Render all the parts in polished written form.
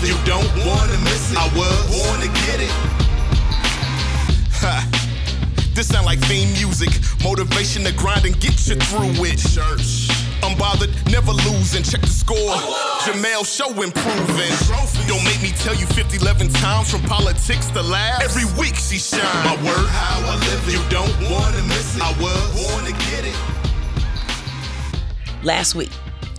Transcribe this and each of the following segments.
living. You don't wanna miss it. I was born to get it. Ha. This sound like theme music. Motivation to grind and get you through it. Church. Unbothered, never losing. Check the score. Jemele show improving. Don't make me tell you 50-11 times from politics to laughs. Every week she shines. My word, how I live it. You don't wanna miss it. I was born to get it. Last week,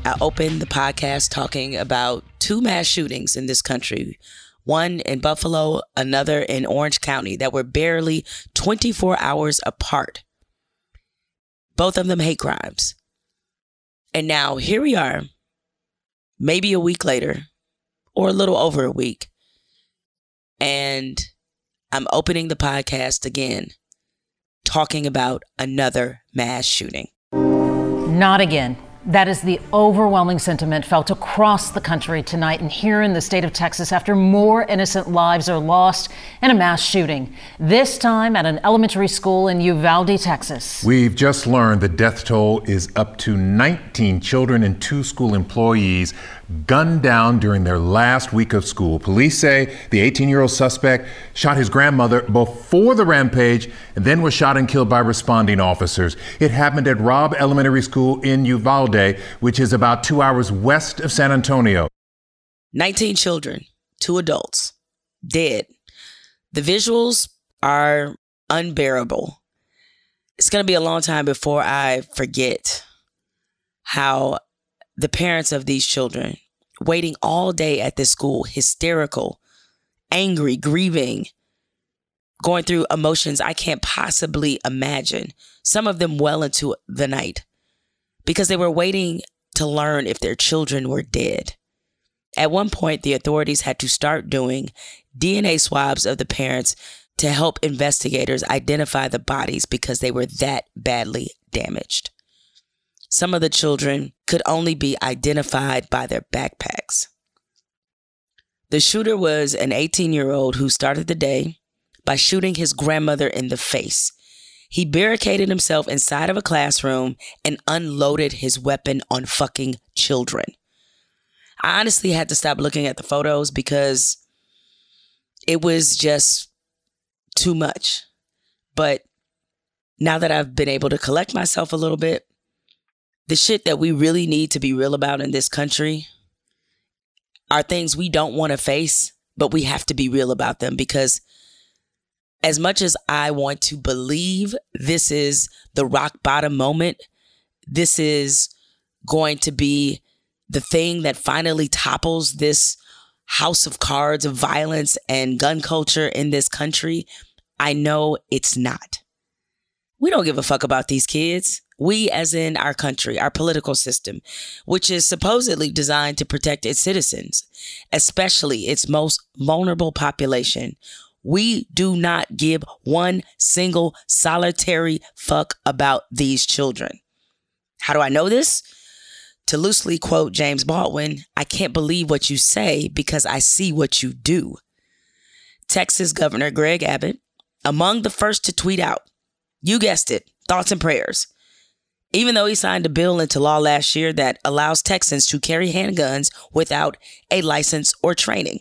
I opened the podcast talking about two mass shootings in this country. One in Buffalo, another in Orange County, that were barely 24 hours apart. Both of them hate crimes. And now here we are, maybe a week later, or a little over a week, and I'm opening the podcast again, talking about another mass shooting. Not again. That is the overwhelming sentiment felt across the country tonight and here in the state of Texas after more innocent lives are lost in a mass shooting, this time at an elementary school in Uvalde, Texas. We've just learned the death toll is up to 19 children and 2 school employees gunned down during their last week of school. Police say the 18-year-old suspect shot his grandmother before the rampage and then was shot and killed by responding officers. It happened at Robb Elementary School in Uvalde, which is about 2 hours west of San Antonio. 19 children, 2 adults, dead. The visuals are unbearable. It's going to be a long time before I forget how the parents of these children, waiting all day at this school, hysterical, angry, grieving, going through emotions I can't possibly imagine, some of them well into the night, because they were waiting to learn if their children were dead. At one point, the authorities had to start doing DNA swabs of the parents to help investigators identify the bodies because they were that badly damaged. Some of the children could only be identified by their backpacks. The shooter was an 18-year-old who started the day by shooting his grandmother in the face. He barricaded himself inside of a classroom and unloaded his weapon on fucking children. I honestly had to stop looking at the photos because it was just too much. But now that I've been able to collect myself a little bit, the shit that we really need to be real about in this country are things we don't want to face, but we have to be real about them, because as much as I want to believe this is the rock bottom moment, this is going to be the thing that finally topples this house of cards of violence and gun culture in this country, I know it's not. We don't give a fuck about these kids. We, as in our country, our political system, which is supposedly designed to protect its citizens, especially its most vulnerable population. We do not give one single solitary fuck about these children. How do I know this? To loosely quote James Baldwin, I can't believe what you say because I see what you do. Texas Governor Greg Abbott, among the first to tweet out, you guessed it, thoughts and prayers. Even though he signed a bill into law last year that allows Texans to carry handguns without a license or training.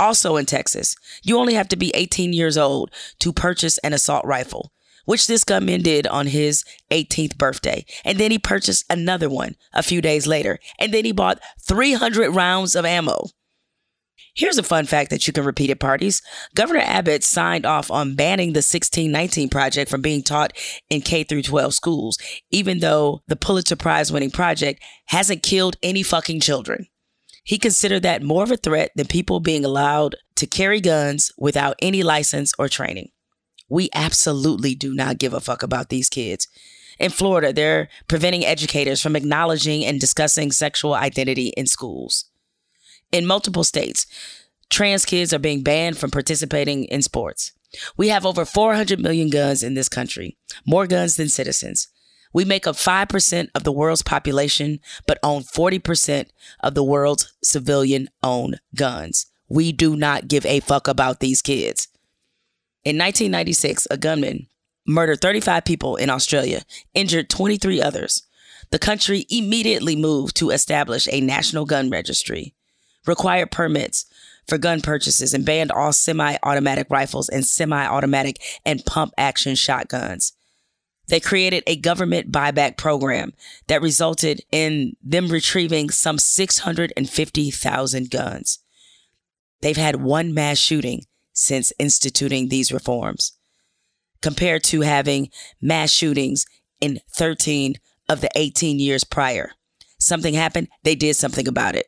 Also in Texas, you only have to be 18 years old to purchase an assault rifle, which this gunman did on his 18th birthday. And then he purchased another one a few days later. And then he bought 300 rounds of ammo. Here's a fun fact that you can repeat at parties. Governor Abbott signed off on banning the 1619 Project from being taught in K-12 schools, even though the Pulitzer Prize winning project hasn't killed any fucking children. He considered that more of a threat than people being allowed to carry guns without any license or training. We absolutely do not give a fuck about these kids. In Florida, they're preventing educators from acknowledging and discussing sexual identity in schools. In multiple states, trans kids are being banned from participating in sports. We have over 400 million guns in this country, more guns than citizens. We make up 5% of the world's population, but own 40% of the world's civilian-owned guns. We do not give a fuck about these kids. In 1996, a gunman murdered 35 people in Australia, injured 23 others. The country immediately moved to establish a national gun registry. required permits for gun purchases and banned all semi-automatic rifles and semi-automatic and pump-action shotguns. They created a government buyback program that resulted in them retrieving some 650,000 guns. They've had one mass shooting since instituting these reforms, compared to having mass shootings in 13 of the 18 years prior. Something happened, they did something about it.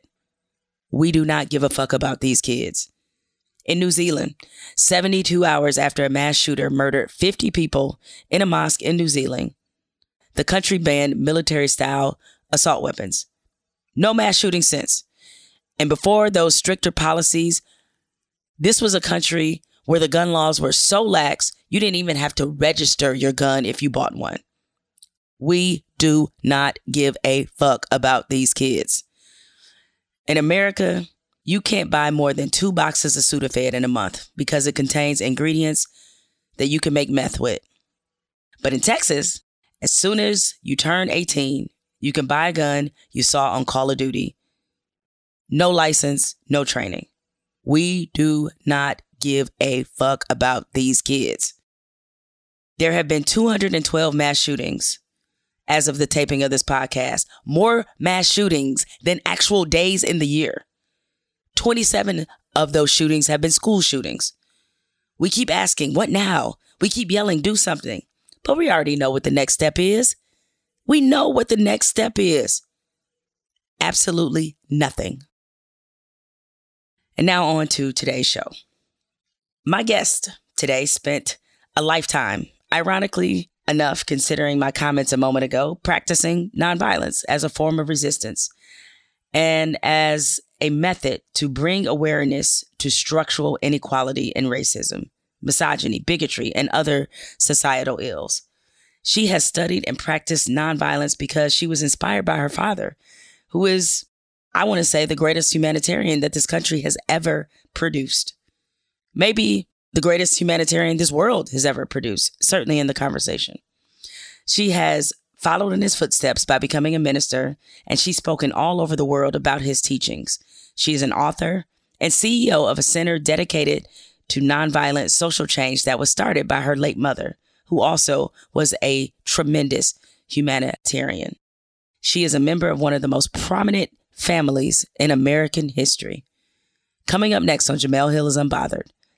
We do not give a fuck about these kids. In New Zealand, 72 hours after a mass shooter murdered 50 people in a mosque in New Zealand, the country banned military-style assault weapons. No mass shooting since. And before those stricter policies, this was a country where the gun laws were so lax, you didn't even have to register your gun if you bought one. We do not give a fuck about these kids. In America, you can't buy more than 2 boxes of Sudafed in a month because it contains ingredients that you can make meth with. But in Texas, as soon as you turn 18, you can buy a gun you saw on Call of Duty. No license, no training. We do not give a fuck about these kids. There have been 212 mass shootings as of the taping of this podcast. More mass shootings than actual days in the year. 27 of those shootings have been school shootings. We keep asking, what now? We keep yelling, do something. But we already know what the next step is. We know what the next step is. Absolutely nothing. And now on to today's show. My guest today spent a lifetime, ironically enough, considering my comments a moment ago, practicing nonviolence as a form of resistance and as a method to bring awareness to structural inequality and racism, misogyny, bigotry, and other societal ills. She has studied and practiced nonviolence because she was inspired by her father, who is, I want to say, the greatest humanitarian that this country has ever produced. Maybe the greatest humanitarian this world has ever produced, certainly in the conversation. She has followed in his footsteps by becoming a minister, and she's spoken all over the world about his teachings. She is an author and CEO of a center dedicated to nonviolent social change that was started by her late mother, who also was a tremendous humanitarian. She is a member of one of the most prominent families in American history. Coming up next on Jemele Hill is Unbothered,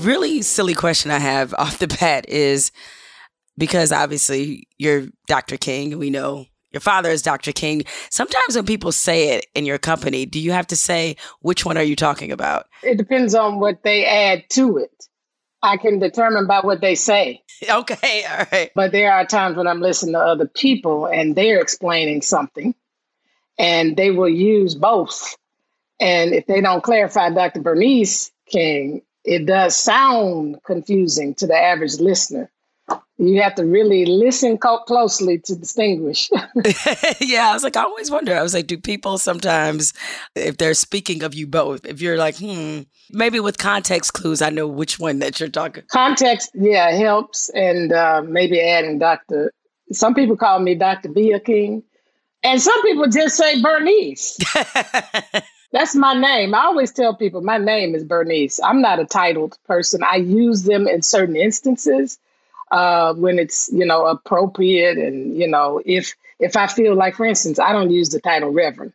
Really silly question I have off the bat is, because obviously you're Dr. King, we know your father is Dr. King. Sometimes when people say it in your company, do you have to say, which one are you talking about? It depends on what they add to it. I can determine by what they say. Okay, all right. But there are times when I'm listening to other people and they're explaining something and they will use both. And if they don't clarify Dr. Bernice King, it does sound confusing to the average listener. You have to really listen closely to distinguish. Yeah, I was like, I always wonder. I was like, do people sometimes, if they're speaking of you both, if you're like, maybe with context clues, I know which one that you're talking. Context, yeah, helps. And maybe adding Dr. Some people call me Dr. Bea King. And some people just say Bernice. That's my name. I always tell people my name is Bernice. I'm not a titled person. I use them in certain instances when it's, you know, appropriate. And, you know, if I feel like, for instance, I don't use the title Reverend,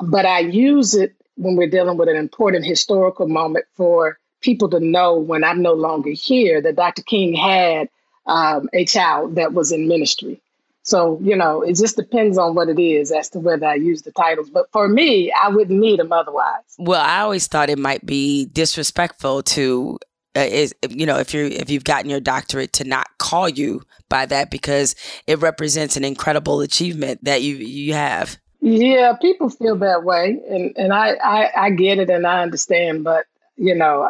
but I use it when we're dealing with an important historical moment for people to know when I'm no longer here that Dr. King had a child that was in ministry. So, you know, it just depends on what it is as to whether I use the titles. But for me, I wouldn't need them otherwise. Well, I always thought it might be disrespectful to, you know, if you've gotten your doctorate to not call you by that, because it represents an incredible achievement that you have. Yeah, people feel that way. And I get it and I understand. But, you know,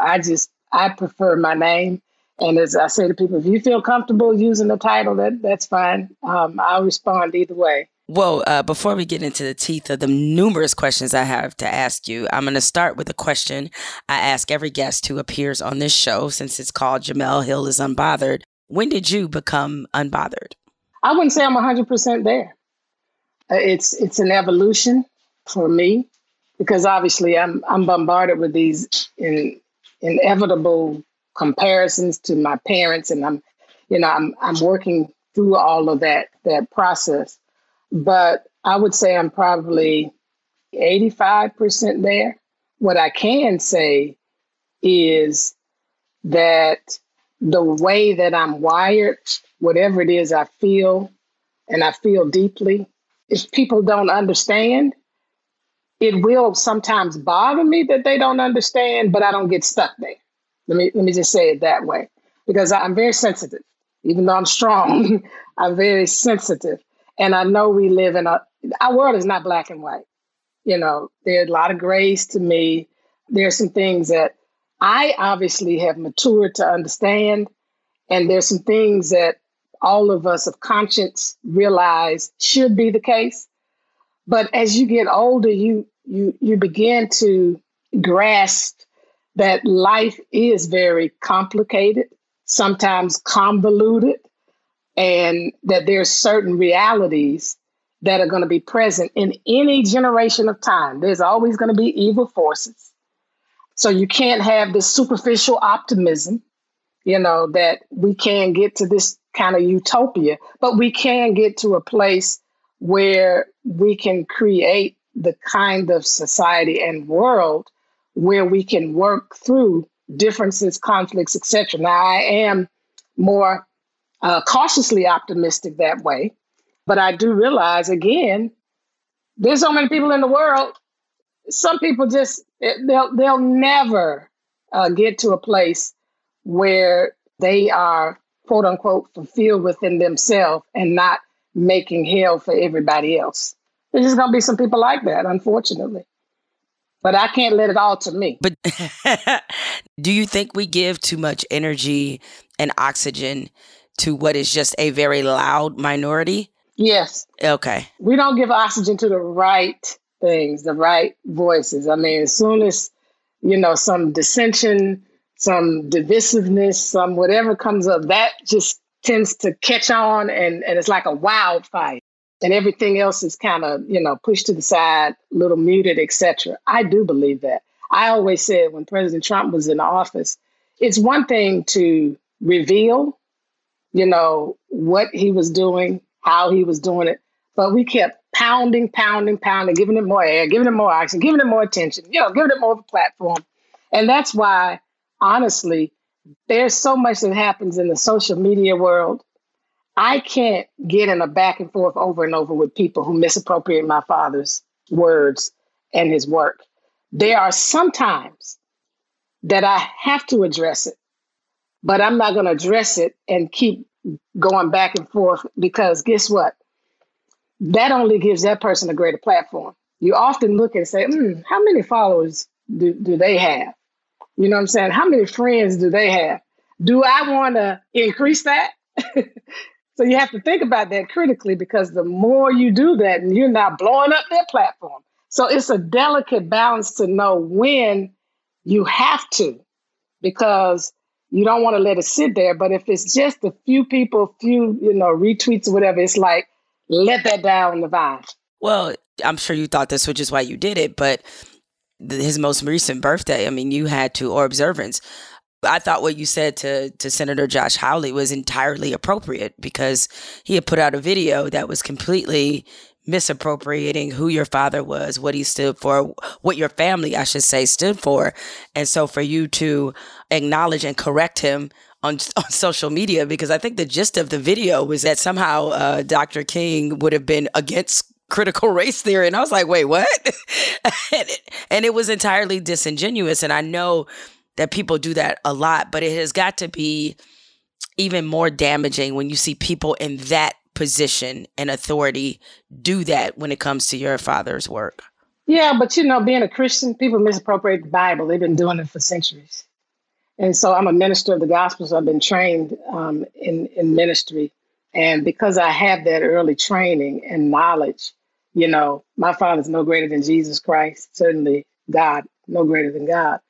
I prefer my name. And as I say to people, if you feel comfortable using the title, that's fine. I'll respond either way. Well, before we get into the teeth of the numerous questions I have to ask you, I'm going to start with a question I ask every guest who appears on this show, since it's called Jemele Hill is Unbothered. When did you become unbothered? I wouldn't say I'm 100% there. It's an evolution for me, because obviously I'm bombarded with these inevitable comparisons to my parents, and I'm working through all of that process. But I would say I'm probably 85% there. What I can say is that the way that I'm wired, whatever it is I feel, and I feel deeply, if people don't understand, it will sometimes bother me that they don't understand, but I don't get stuck there. Let me just say it that way, because I'm very sensitive. Even though I'm strong, I'm very sensitive. And I know we live in our world is not black and white. You know, there are a lot of grays to me. There are some things that I obviously have matured to understand. And there's some things that all of us of conscience realize should be the case. But as you get older, you begin to grasp that life is very complicated, sometimes convoluted, and that there's certain realities that are going to be present in any generation of time. There's always going to be evil forces. So you can't have this superficial optimism, you know, that we can get to this kind of utopia, but we can get to a place where we can create the kind of society and world where we can work through differences, conflicts, et cetera. Now, I am more cautiously optimistic that way, but I do realize, again, there's so many people in the world. Some people just, they'll never get to a place where they are, quote unquote, fulfilled within themselves and not making hell for everybody else. There's just going to be some people like that, unfortunately. But I can't let it alter me. But do you think we give too much energy and oxygen to what is just a very loud minority? Yes. Okay. We don't give oxygen to the right things, the right voices. I mean, as soon as, you know, some dissension, some divisiveness, some whatever comes up, that just tends to catch on and it's like a wildfire. And everything else is kind of, you know, pushed to the side, a little muted, et cetera. I do believe that. I always said when President Trump was in office, it's one thing to reveal, you know, what he was doing, how he was doing it. But we kept pounding, giving it more air, giving it more oxygen, giving it more attention, you know, giving it more of a platform. And that's why, honestly, there's so much that happens in the social media world. I can't get in a back and forth over and over with people who misappropriate my father's words and his work. There are some times that I have to address it, but I'm not going to address it and keep going back and forth, because guess what? That only gives that person a greater platform. You often look and say, how many followers do they have? You know what I'm saying? How many friends do they have? Do I want to increase that? So you have to think about that critically, because the more you do that, and you're not blowing up their platform. So it's a delicate balance to know when you have to, because you don't want to let it sit there. But if it's just a few people, retweets or whatever, it's like, let that die on the vine. Well, I'm sure you thought this, which is why you did it. But his most recent birthday, I mean, you had to, or observance. I thought what you said to Senator Josh Hawley was entirely appropriate, because he had put out a video that was completely misappropriating who your father was, what he stood for, what your family, I should say, stood for. And so for you to acknowledge and correct him on social media, because I think the gist of the video was that somehow Dr. King would have been against critical race theory. And I was like, wait, what? and it was entirely disingenuous. And I know that people do that a lot, but it has got to be even more damaging when you see people in that position and authority do that when it comes to your father's work. Yeah, but you know, being a Christian, people misappropriate the Bible. They've been doing it for centuries. And so I'm a minister of the gospel, so I've been trained in ministry. And because I have that early training and knowledge, you know, my father's no greater than Jesus Christ, certainly God, no greater than God,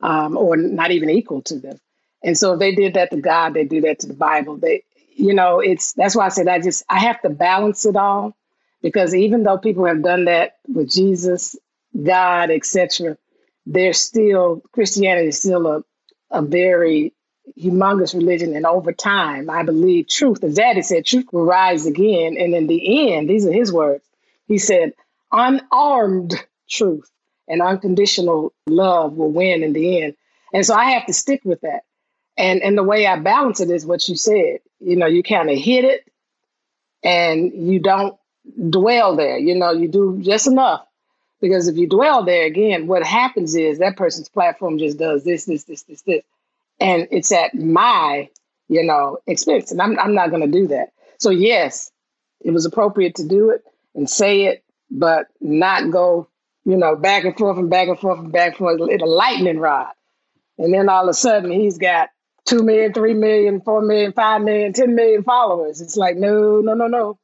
or not even equal to them. And so if they did that to God, they do that to the Bible. They, you know, it's, that's why I said, I have to balance it all, because even though people have done that with Jesus, God, etc., Christianity is still a very humongous religion. And over time, I believe truth, as Daddy said, truth will rise again. And in the end, these are his words. He said, unarmed truth and unconditional love will win in the end. And so I have to stick with that. And the way I balance it is what you said. You know, you kind of hit it and you don't dwell there. You know, you do just enough. Because if you dwell there, again, what happens is that person's platform just does this. And it's at my, you know, expense. And I'm not going to do that. So, yes, it was appropriate to do it and say it, but not go, you know, back and forth. It's a lightning rod. And then all of a sudden he's got 2 million, 3 million, 4 million, 5 million, 10 million followers. It's like, no.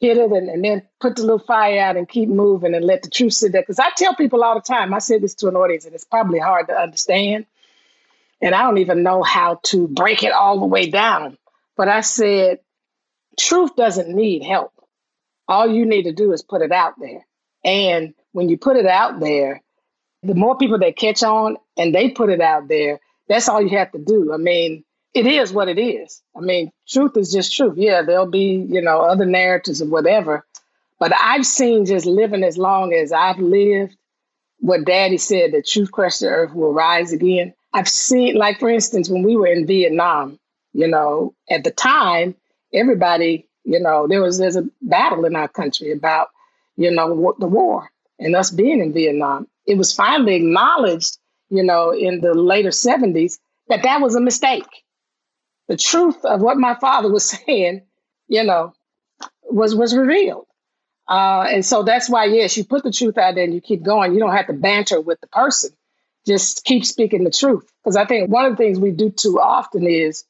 Hit it and then put the little fire out and keep moving and let the truth sit there. Because I tell people all the time, I say this to an audience, and it's probably hard to understand. And I don't even know how to break it all the way down. But I said, truth doesn't need help. All you need to do is put it out there. And when you put it out there, the more people that catch on and they put it out there, that's all you have to do. I mean, it is what it is. I mean, truth is just truth. Yeah, there'll be, you know, other narratives or whatever. But I've seen, just living as long as I've lived, what Daddy said, the truth crushed the earth will rise again. I've seen, like, for instance, when we were in Vietnam, you know, at the time, everybody, you know, there's a battle in our country about, you know, the war and us being in Vietnam. It was finally acknowledged, you know, in the later 70s that was a mistake. The truth of what my father was saying, you know, was revealed. And so that's why, yes, you put the truth out there and you keep going. You don't have to banter with the person. Just keep speaking the truth. Because I think one of the things we do too often is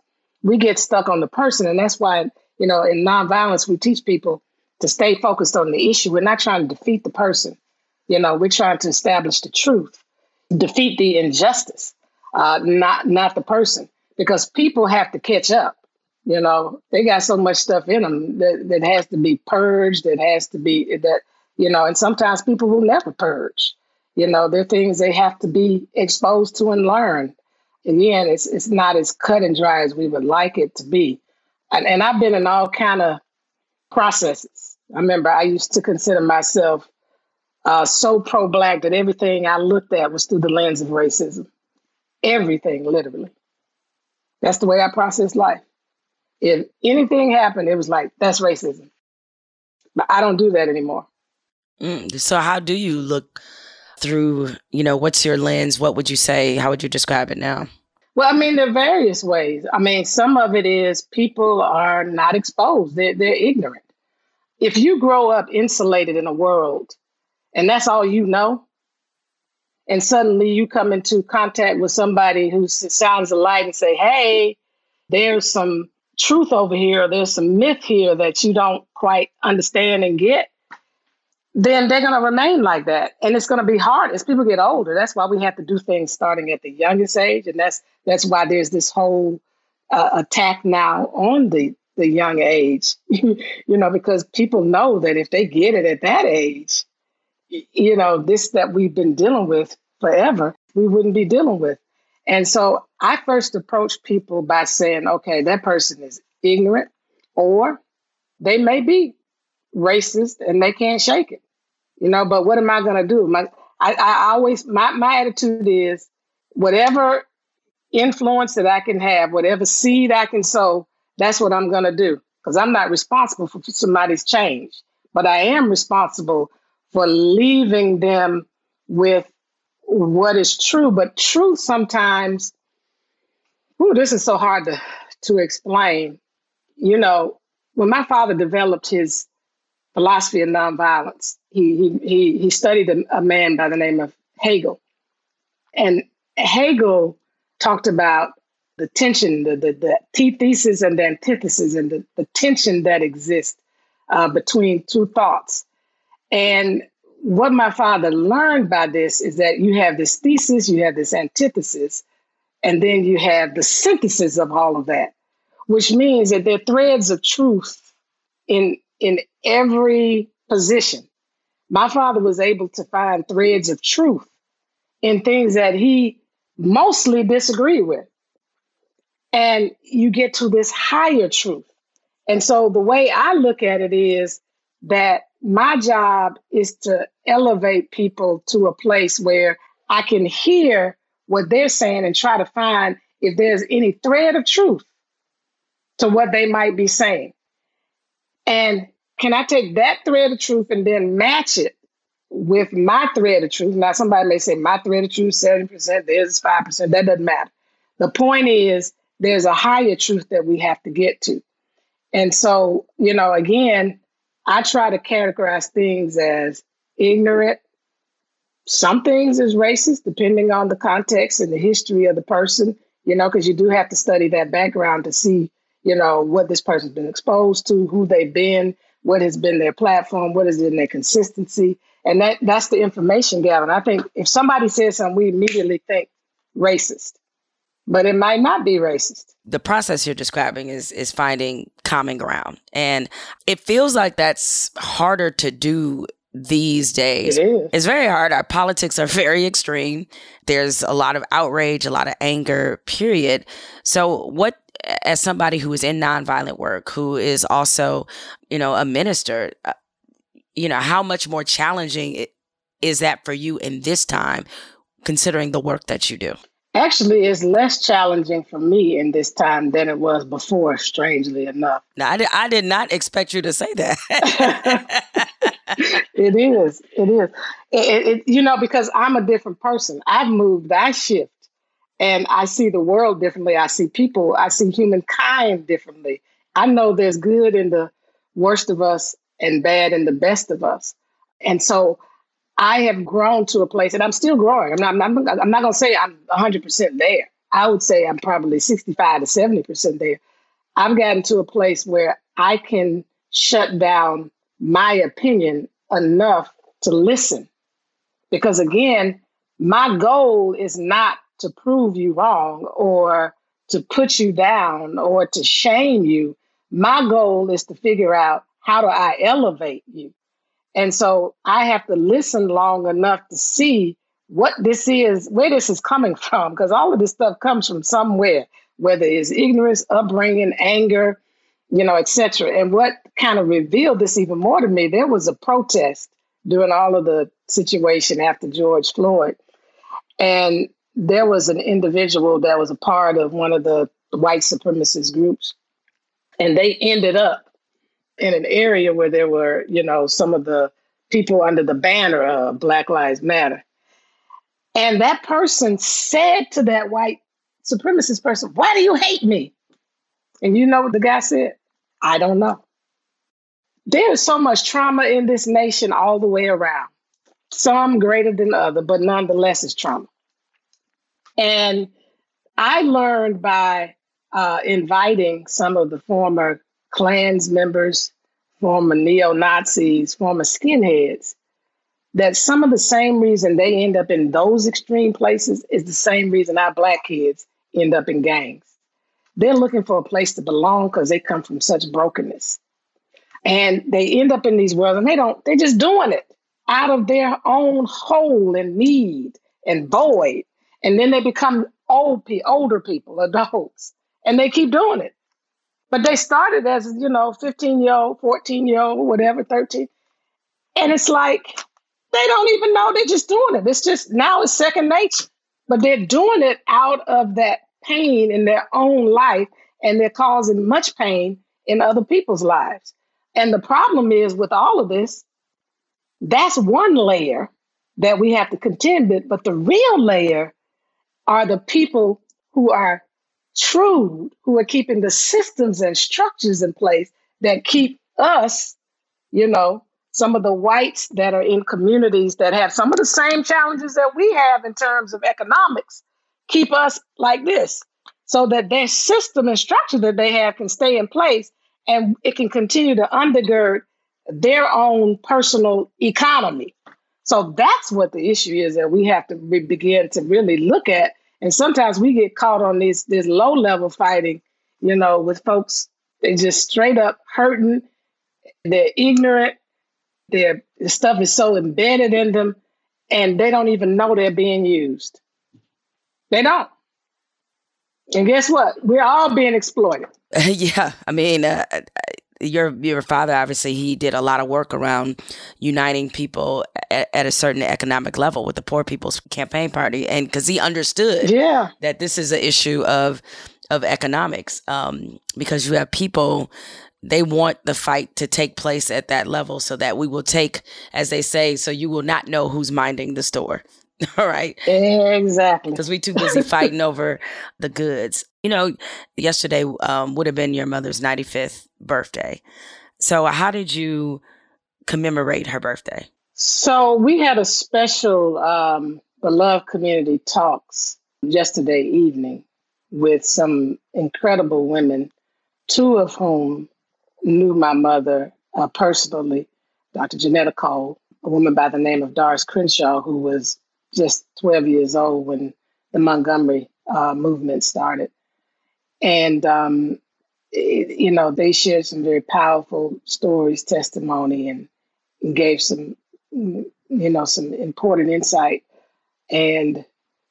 we get stuck on the person. And that's why, you know, in nonviolence, we teach people to stay focused on the issue. We're not trying to defeat the person. You know, we're trying to establish the truth, defeat the injustice, not the person. Because people have to catch up. You know, they got so much stuff in them that has to be purged, you know, and sometimes people will never purge. You know, there are things they have to be exposed to and learn. Again, it's not as cut and dry as we would like it to be. And I've been in all kind of processes. I remember I used to consider myself so pro-Black that everything I looked at was through the lens of racism. Everything, literally. That's the way I process life. If anything happened, it was like, that's racism. But I don't do that anymore. So how do you look through, you know, what's your lens? What would you say? How would you describe it now? Well, I mean, there are various ways. I mean, some of it is people are not exposed. They're ignorant. If you grow up insulated in a world and that's all you know, and suddenly you come into contact with somebody who sounds alike and say, hey, there's some truth over here. There's some myth here that you don't quite understand and get. Then they're going to remain like that. And it's going to be hard as people get older. That's why we have to do things starting at the youngest age. And that's why there's this whole attack now on the young age, you know, because people know that if they get it at that age, you know, this that we've been dealing with forever, we wouldn't be dealing with. And so I first approached people by saying, okay, that person is ignorant, or they may be racist and they can't shake it, you know, but what am I going to do? I always, my attitude is whatever influence that I can have, whatever seed I can sow, that's what I'm going to do, because I'm not responsible for somebody's change, but I am responsible for leaving them with what is true. But truth sometimes, this is so hard to explain. You know, when my father developed his philosophy of nonviolence, he studied a man by the name of Hegel. And Hegel talked about the tension, the thesis and the antithesis, and the tension that exists between two thoughts. And what my father learned by this is that you have this thesis, you have this antithesis, and then you have the synthesis of all of that, which means that there are threads of truth in every position. My father was able to find threads of truth in things that he mostly disagreed with. And you get to this higher truth. And so the way I look at it is that my job is to elevate people to a place where I can hear what they're saying and try to find if there's any thread of truth to what they might be saying. And can I take that thread of truth and then match it with my thread of truth? Now, somebody may say my thread of truth, 70%, theirs is 5%. That doesn't matter. The point is there's a higher truth that we have to get to. And so, you know, again, I try to categorize things as ignorant. Some things is racist, depending on the context and the history of the person, you know, because you do have to study that background to see, you know, what this person's been exposed to, who they've been, what has been their platform, what is in their consistency. And that's the information gathering. I think if somebody says something, we immediately think racist, but it might not be racist. The process you're describing is finding common ground. And it feels like that's harder to do these days. It is. It's very hard. Our politics are very extreme. There's a lot of outrage, a lot of anger, period. So what, as somebody who is in nonviolent work, who is also, you know, a minister, you know, how much more challenging is that for you in this time, considering the work that you do? Actually, it's less challenging for me in this time than it was before, strangely enough. Now, I did not expect you to say that. It is. It is. You know, because I'm a different person. I've moved. I shift. And I see the world differently. I see people. I see humankind differently. I know there's good in the worst of us and bad in the best of us. And so I have grown to a place, and I'm still growing. I'm not going to say I'm 100% there. I would say I'm probably 65 to 70% there. I've gotten to a place where I can shut down my opinion enough to listen. Because again, my goal is not to prove you wrong or to put you down or to shame you. My goal is to figure out, how do I elevate you? And so I have to listen long enough to see what this is, where this is coming from, because all of this stuff comes from somewhere, whether it's ignorance, upbringing, anger, you know, et cetera. And what kind of revealed this even more to me, there was a protest during all of the situation after George Floyd. And there was an individual that was a part of one of the white supremacist groups, and they ended up in an area where there were, you know, some of the people under the banner of Black Lives Matter. And that person said to that white supremacist person, "Why do you hate me?" And you know what the guy said? "I don't know." There is so much trauma in this nation all the way around. Some greater than other, but nonetheless it's trauma. And I learned by inviting some of the former Klans members, former neo-Nazis, former skinheads, that some of the same reason they end up in those extreme places is the same reason our Black kids end up in gangs. They're looking for a place to belong because they come from such brokenness. And they end up in these worlds and they just doing it. out of their own hole and need and void. And then they become older people, adults, and they keep doing it. But they started as, 15-year-old, 14-year-old, whatever, 13. And it's like, they don't even know, they're just doing it. It's just, now it's second nature. But they're doing it out of that pain in their own life, and they're causing much pain in other people's lives. And the problem is with all of this, that's one layer that we have to contend with. But the real layer are the people who are true, who are keeping the systems and structures in place that keep us, some of the whites that are in communities that have some of the same challenges that we have in terms of economics, keep us like this, so that their system and structure that they have can stay in place, and it can continue to undergird their own personal economy. So that's what the issue is that we have to begin to really look at. And sometimes we get caught on this low-level fighting, with folks, they just straight up hurting, they're ignorant, their stuff is so embedded in them, and they don't even know they're being used. They don't. And guess what? We're all being exploited. Yeah, I mean, your father, obviously, he did a lot of work around uniting people at a certain economic level with the Poor People's Campaign Party, and because he understood that this is an issue of economics, because you have people, they want the fight to take place at that level so that we will take, as they say, so you will not know who's minding the store. All right. Exactly. Because we too busy fighting over the goods. Yesterday would have been your mother's 95th birthday. So how did you commemorate her birthday? So we had a special Beloved Community Talks yesterday evening with some incredible women, two of whom knew my mother personally, Dr. Jeanetta Cole, a woman by the name of Doris Crenshaw, who was just 12 years old when the Montgomery movement started. And, they shared some very powerful stories, testimony, and gave some, some important insight. And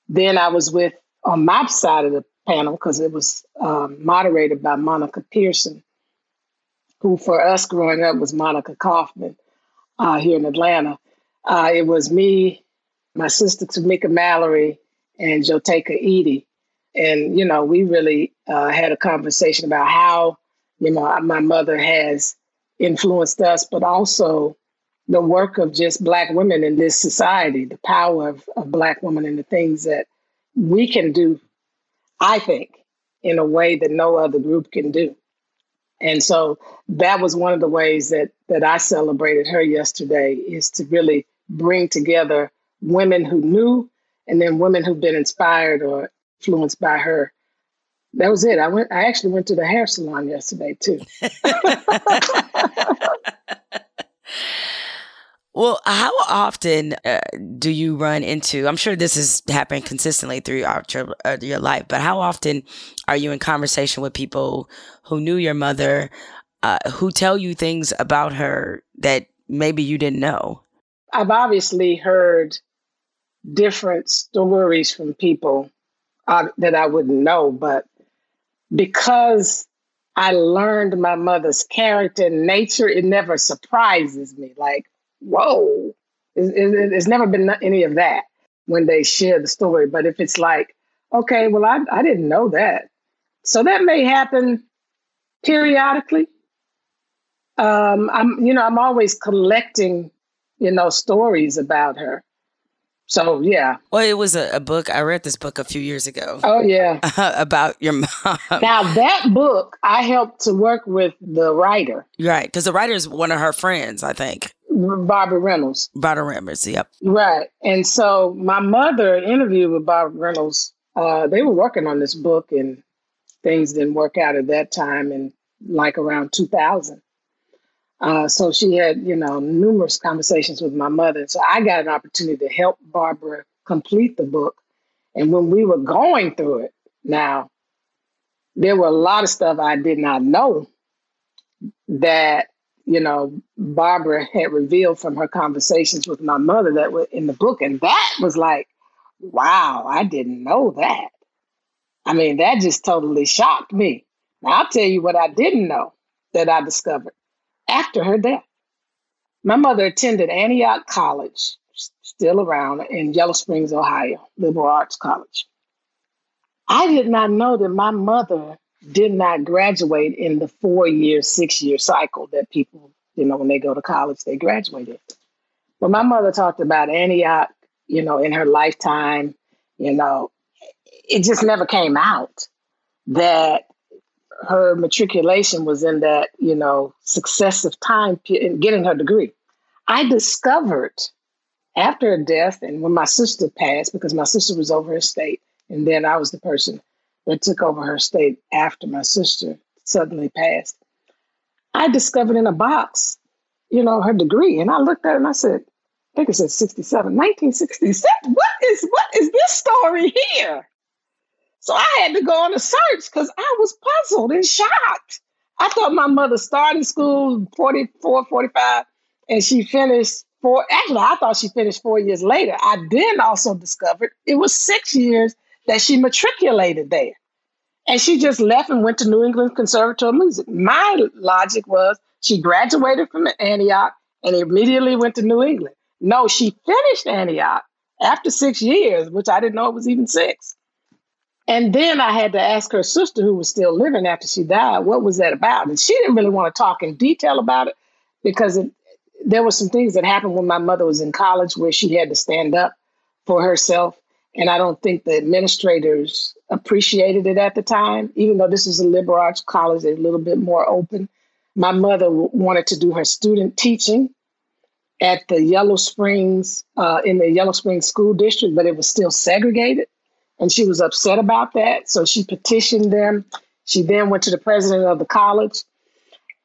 then I was with, on my side of the panel, because it was moderated by Monica Pearson, who for us growing up was Monica Kaufman here in Atlanta. It was me, my sister Tamika Mallory, and Joteka Eady. And, we really had a conversation about how, my mother has influenced us, but also the work of just Black women in this society, the power of Black women and the things that we can do, I think, in a way that no other group can do. And so that was one of the ways that I celebrated her yesterday, is to really bring together women who knew, and then women who've been inspired or influenced by her. That was it. I actually went to the hair salon yesterday too. Well, how often do you run into, I'm sure this has happened consistently throughout your life, but how often are you in conversation with people who knew your mother, who tell you things about her that maybe you didn't know? I've obviously heard different stories from people that I wouldn't know, but because I learned my mother's character and nature, it never surprises me. Like, whoa, it's never been any of that when they share the story. But if it's like, okay, well, I didn't know that. So that may happen periodically. I'm always collecting, stories about her. So, yeah. Well, it was a book. I read this book a few years ago. Oh, yeah. About your mom. Now, that book, I helped to work with the writer. Right. Because the writer is one of her friends, I think. Barbara Reynolds. Barbara Reynolds, yep. Right. And so my mother interviewed with Barbara Reynolds. They were working on this book, and things didn't work out at that time, in like around 2000. So she had, numerous conversations with my mother. So I got an opportunity to help Barbara complete the book. And when we were going through it, now, there were a lot of stuff I did not know that you know, Barbara had revealed from her conversations with my mother that were in the book. And that was like, wow, I didn't know that. I mean, that just totally shocked me. Now, I'll tell you what I didn't know that I discovered after her death. My mother attended Antioch College, still around, in Yellow Springs, Ohio, liberal arts college. I did not know that my mother did not graduate in the 4-year, 6-year cycle that people, you know, when they go to college, they graduate in. But my mother talked about Antioch, you know, in her lifetime, you know, it just never came out that her matriculation was in that, you know, successive time in getting her degree. I discovered after her death and when my sister passed, because my sister was over her estate, and then I was the person that took over her estate after my sister suddenly passed. I discovered in a box, you know, her degree. And I looked at it and I said, I think it said 67, 1967. What is this story here? So I had to go on a search because I was puzzled and shocked. I thought my mother started school 44, 45, and she finished 4. Actually, I thought she finished 4 years later. I then also discovered it was 6 years that she matriculated there. And she just left and went to New England Conservatory of Music. My logic was she graduated from Antioch and immediately went to New England. No, she finished Antioch after 6 years, which I didn't know it was even 6. And then I had to ask her sister, who was still living after she died, what was that about? And she didn't really want to talk in detail about it because there were some things that happened when my mother was in college where she had to stand up for herself. And I don't think the administrators appreciated it at the time, even though this was a liberal arts college, a little bit more open. My mother wanted to do her student teaching at the Yellow Springs, in the Yellow Springs school district, but it was still segregated. And she was upset about that. So she petitioned them. She then went to the president of the college,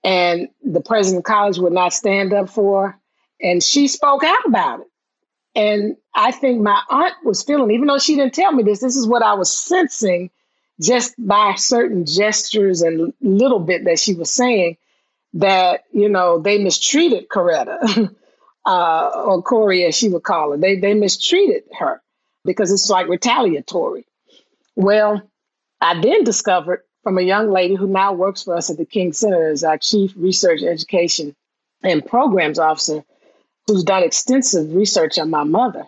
and the president of the college would not stand up for her. And she spoke out about it. And I think my aunt was feeling, even though she didn't tell me this, this is what I was sensing just by certain gestures and little bit that she was saying, that, you know, they mistreated Coretta, or Corey, as she would call her. They mistreated her because it's like retaliatory. Well, I then discovered from a young lady who now works for us at the King Center as our chief research, education, and programs officer, who's done extensive research on my mother,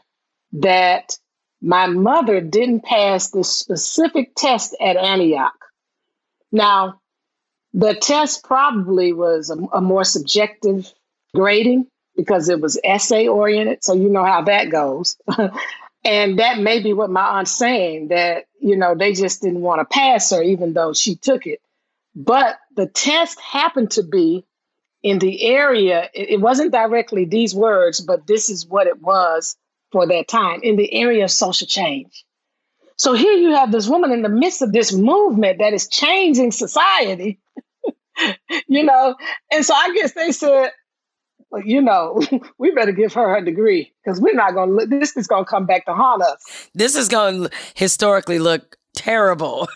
that my mother didn't pass this specific test at Antioch. Now, the test probably was a more subjective grading because it was essay oriented. So you know how that goes. And that may be what my aunt's saying, that, you know, they just didn't want to pass her even though she took it. But the test happened to be in the area, it wasn't directly these words, but this is what it was for that time, in the area of social change. So here you have this woman in the midst of this movement that is changing society, you know? And so I guess they said, well, you know, we better give her her degree because we're not going to look, this is going to come back to haunt us. This is going to historically look terrible.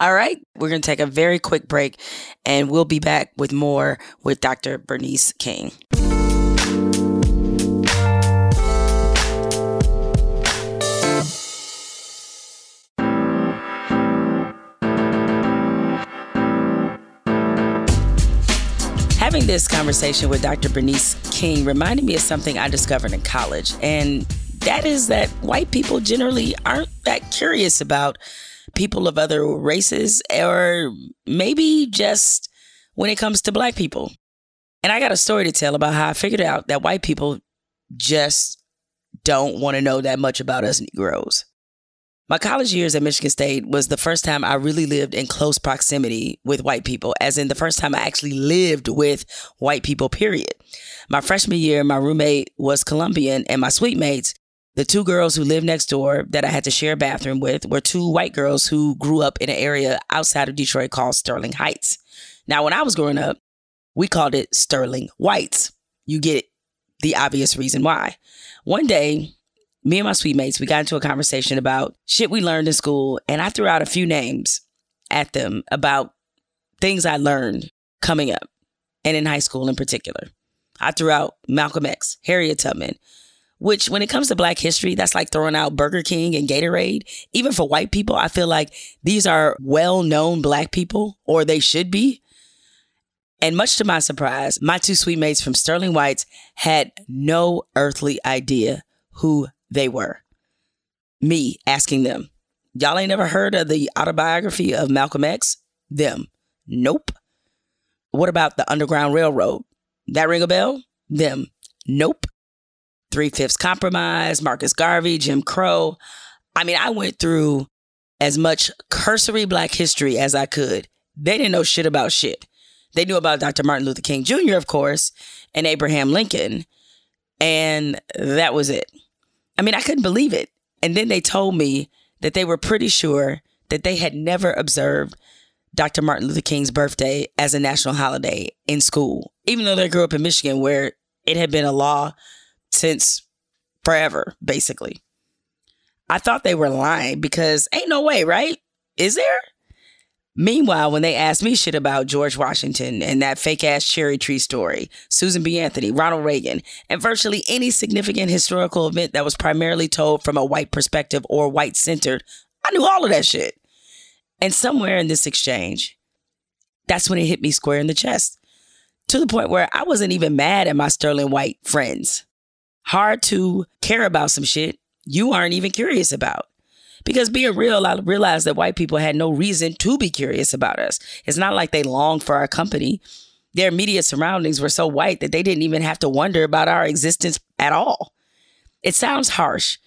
All right. We're going to take a very quick break and we'll be back with more with Dr. Bernice King. Having this conversation with Dr. Bernice King reminded me of something I discovered in college, and that is that white people generally aren't that curious about people of other races, or maybe just when it comes to Black people. And I got a story to tell about how I figured out that white people just don't want to know that much about us Negroes. My college years at Michigan State was the first time I really lived in close proximity with white people, as in the first time I actually lived with white people, period. My freshman year, my roommate was Colombian, and my suite mates, the two girls who lived next door that I had to share a bathroom with, were two white girls who grew up in an area outside of Detroit called Sterling Heights. Now, when I was growing up, we called it Sterling Whites. You get it, the obvious reason why. One day, me and my suite mates, we got into a conversation about shit we learned in school, and I threw out a few names at them about things I learned coming up. and in high school in particular. I threw out Malcolm X, Harriet Tubman, which when it comes to Black history, that's like throwing out Burger King and Gatorade. Even for white people, I feel like these are well-known Black people, or they should be. And much to my surprise, my two sweet mates from Sterling White's had no earthly idea who they were. Me asking them, y'all ain't never heard of the autobiography of Malcolm X? Them. Nope. What about the Underground Railroad? That ring a bell? Them. Nope. Three-Fifths Compromise, Marcus Garvey, Jim Crow. I mean, I went through as much cursory Black history as I could. They didn't know shit about shit. They knew about Dr. Martin Luther King Jr., of course, and Abraham Lincoln. And that was it. I mean, I couldn't believe it. And then they told me that they were pretty sure that they had never observed Dr. Martin Luther King's birthday as a national holiday in school, even though they grew up in Michigan, where it had been a law since forever, basically. I thought they were lying because ain't no way, right? Is there? Meanwhile, when they asked me shit about George Washington and that fake-ass cherry tree story, Susan B. Anthony, Ronald Reagan, and virtually any significant historical event that was primarily told from a white perspective or white-centered, I knew all of that shit. And somewhere in this exchange, that's when it hit me square in the chest, to the point where I wasn't even mad at my Sterling White friends. Hard to care about some shit you aren't even curious about. Because being real, I realized that white people had no reason to be curious about us. It's not like they longed for our company. Their immediate surroundings were so white that they didn't even have to wonder about our existence at all. It sounds harsh,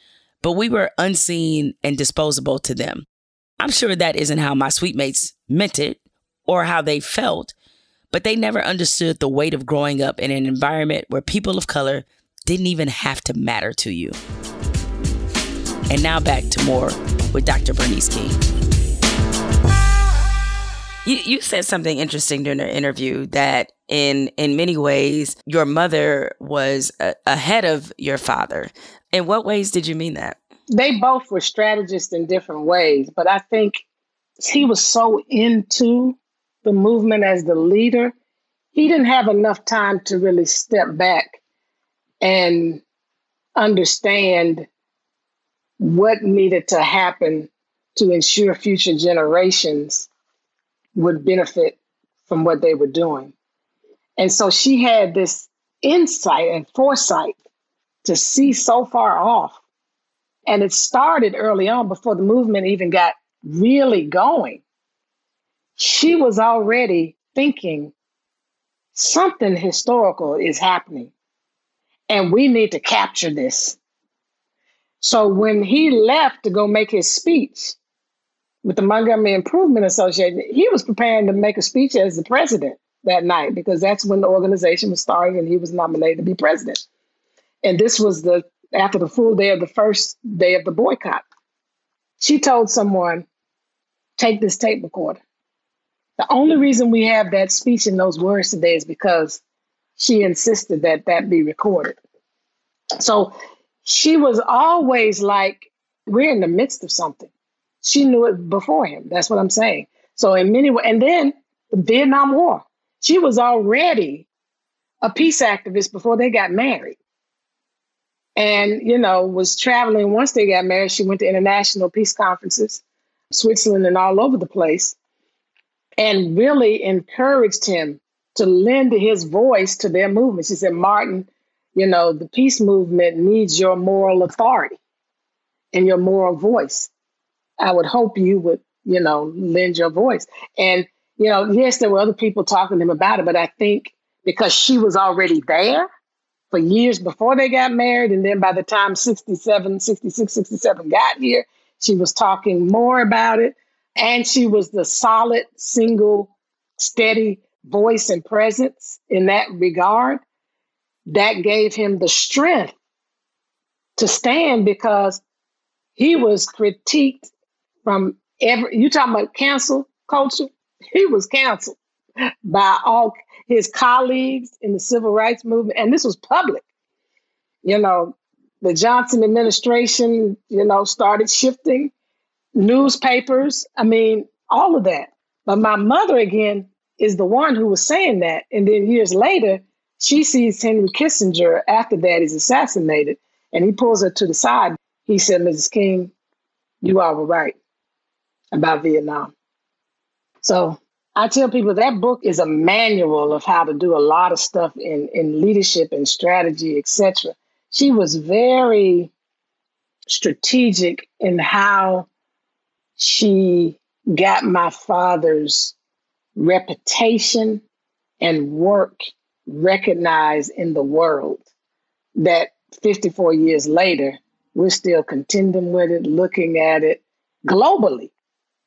but we were unseen and disposable to them. I'm sure that isn't how my sweet mates meant it or how they felt, but they never understood the weight of growing up in an environment where people of color didn't even have to matter to you. And now back to more with Dr. Bernice King. You said something interesting during our interview that in many ways, your mother was ahead of your father. In what ways did you mean that? They both were strategists in different ways, but I think he was so into the movement as the leader, he didn't have enough time to really step back and understand what needed to happen to ensure future generations would benefit from what they were doing. And so she had this insight and foresight to see so far off. And it started early on before the movement even got really going. She was already thinking something historical is happening and we need to capture this. So when he left to go make his speech with the Montgomery Improvement Association, he was preparing to make a speech as the president that night, because that's when the organization was starting and he was nominated to be president. And this was after the full day of the first day of the boycott. She told someone, take this tape recorder. The only reason we have that speech and those words today is because she insisted that that be recorded. So she was always like, we're in the midst of something. She knew it before him. That's what I'm saying. So in many ways, and then the Vietnam War, she was already a peace activist before they got married. And, you know, was traveling. Once they got married, she went to international peace conferences, Switzerland and all over the place, and really encouraged him to lend his voice to their movement. She said, Martin, you know, the peace movement needs your moral authority and your moral voice. I would hope you would, you know, lend your voice. And, you know, yes, there were other people talking to him about it, but I think because she was already there for years before they got married, and then by the time 66, 67 got here, she was talking more about it. And she was the solid, single, steady voice and presence in that regard. That gave him the strength to stand, because he was critiqued from you talking about cancel culture? He was canceled by all his colleagues in the civil rights movement. And this was public. You know, the Johnson administration, you know, started shifting newspapers. I mean, all of that. But my mother, again, is the one who was saying that. And then years later, she sees Henry Kissinger after that is assassinated, and he pulls her to the side. He said, Mrs. King, you all were right about Vietnam. So I tell people that book is a manual of how to do a lot of stuff in leadership and strategy, etc. She was very strategic in how she got my father's reputation and work recognized in the world that 54 years later, we're still contending with it, looking at it globally,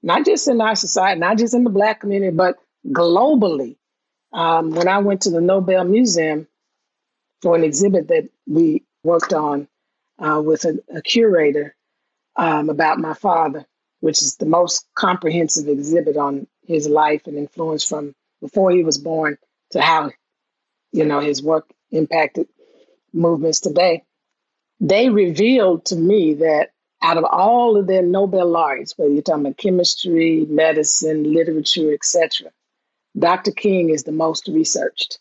not just in our society, not just in the Black community, but globally. When I went to the Nobel Museum for an exhibit that we worked on with a curator about my father, which is the most comprehensive exhibit on his life and influence from before he was born to how, you know, his work impacted movements today. They revealed to me that out of all of their Nobel laureates, whether you're talking about chemistry, medicine, literature, etc., Dr. King is the most researched.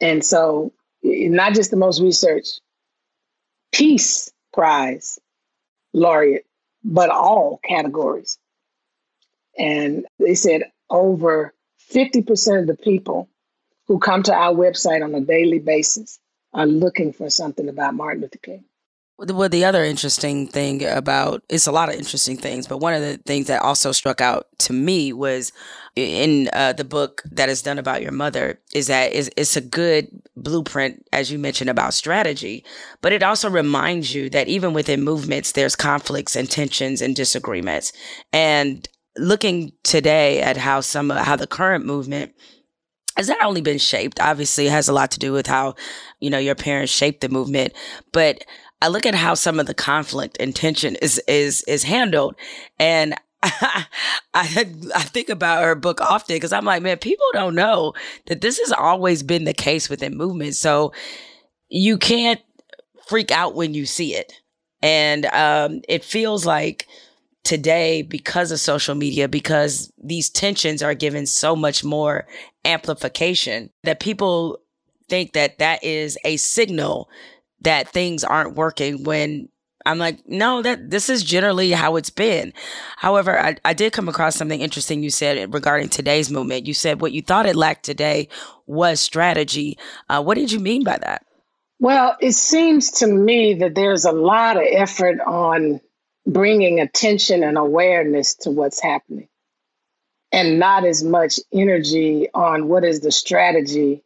And so not just the most researched Peace Prize laureate, but all categories. And they said over 50% of the people who come to our website on a daily basis are looking for something about Martin Luther King. Well, the other interesting thing about, it's a lot of interesting things, but one of the things that also struck out to me was in the book that is done about your mother is that it's a good blueprint, as you mentioned, about strategy, but it also reminds you that even within movements, there's conflicts and tensions and disagreements. And looking today at how how the current movement has not only been shaped, obviously it has a lot to do with how, you know, your parents shaped the movement, but I look at how some of the conflict and tension is handled. And I think about her book often because I'm like, man, people don't know that this has always been the case within movement. So you can't freak out when you see it. And it feels like today, because of social media, because these tensions are given so much more amplification, that people think that that is a signal that things aren't working, when I'm like, no, that this is generally how it's been. However, I did come across something interesting you said regarding today's movement. You said what you thought it lacked today was strategy. What did you mean by that? Well, it seems to me that there's a lot of effort on bringing attention and awareness to what's happening and not as much energy on what is the strategy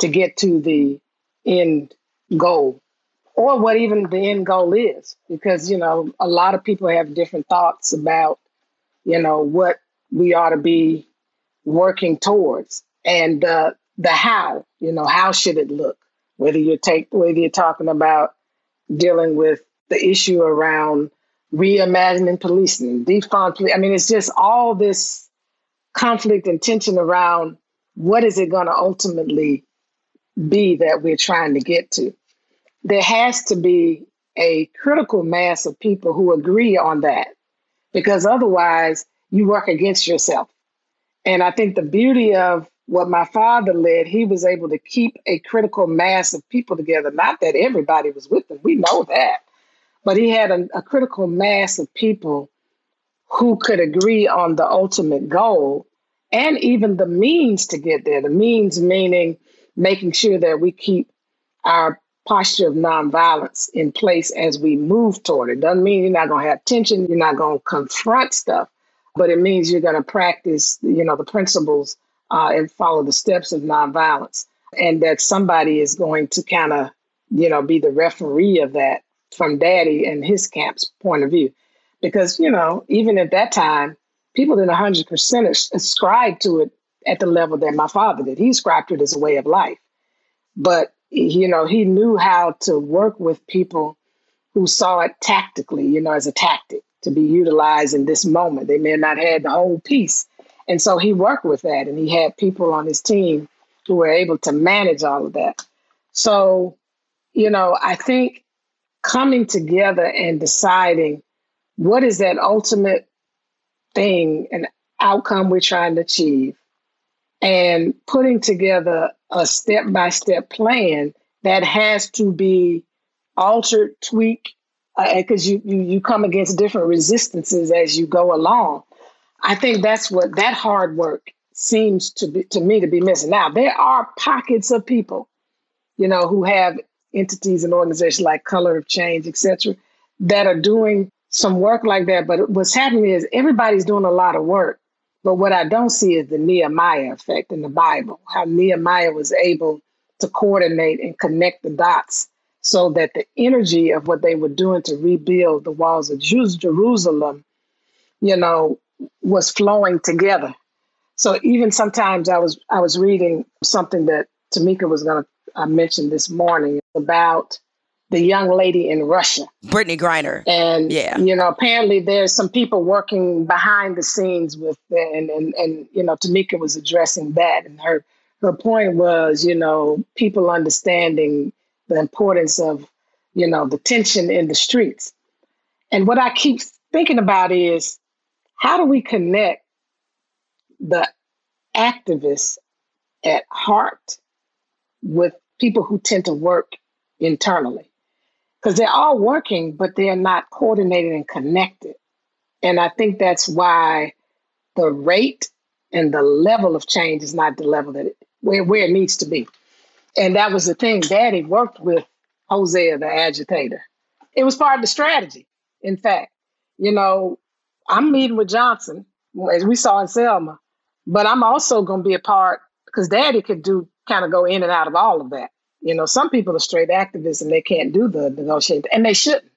to get to the end goal or what even the end goal is. Because, you know, a lot of people have different thoughts about, you know, what we ought to be working towards and the how, you know, how should it look? Whether you're talking about dealing with the issue around reimagining policing, defund police. I mean, it's just all this conflict and tension around what is it going to ultimately be that we're trying to get to. There has to be a critical mass of people who agree on that, because otherwise you work against yourself. And I think the beauty of what my father led, he was able to keep a critical mass of people together. Not that everybody was with him. We know that. But he had a critical mass of people who could agree on the ultimate goal and even the means to get there. The means meaning making sure that we keep our posture of nonviolence in place as we move toward it. Doesn't mean you're not going to have tension. You're not going to confront stuff, but it means you're going to practice, you know, the principles and follow the steps of nonviolence, and that somebody is going to kind of, you know, be the referee of that from Daddy and his camp's point of view. Because, you know, even at that time, people didn't 100% ascribe to it at the level that my father did. He ascribed to it as a way of life. But, you know, he knew how to work with people who saw it tactically, you know, as a tactic to be utilized in this moment. They may have not had the whole piece. And so he worked with that, and he had people on his team who were able to manage all of that. So, you know, I think coming together and deciding what is that ultimate thing and outcome we're trying to achieve, and putting together a step-by-step plan that has to be altered, tweaked, because you come against different resistances as you go along. I think that's what that hard work seems to be, to me, to be missing. Now, there are pockets of people, you know, who have entities and organizations like Color of Change, et cetera, that are doing some work like that. But what's happening is everybody's doing a lot of work. But what I don't see is the Nehemiah effect in the Bible, how Nehemiah was able to coordinate and connect the dots so that the energy of what they were doing to rebuild the walls of Jerusalem, you know, was flowing together. So even sometimes I was reading something that Tamika was going to mention this morning about the young lady in Russia, Brittany Griner, and you know, apparently there's some people working behind the scenes with, and you know, Tamika was addressing that, and her point was, you know, people understanding the importance of, you know, the tension in the streets. And what I keep thinking about is, how do we connect the activists at heart with people who tend to work internally? Because they're all working, but they're not coordinated and connected. And I think that's why the rate and the level of change is not the level that where it needs to be. And that was the thing. Daddy worked with Hosea, the agitator. It was part of the strategy. In fact, you know, I'm meeting with Johnson, as we saw in Selma, but I'm also going to be a part, because Daddy could do kind of go in and out of all of that. You know, some people are straight activists and they can't do the negotiation, and they shouldn't,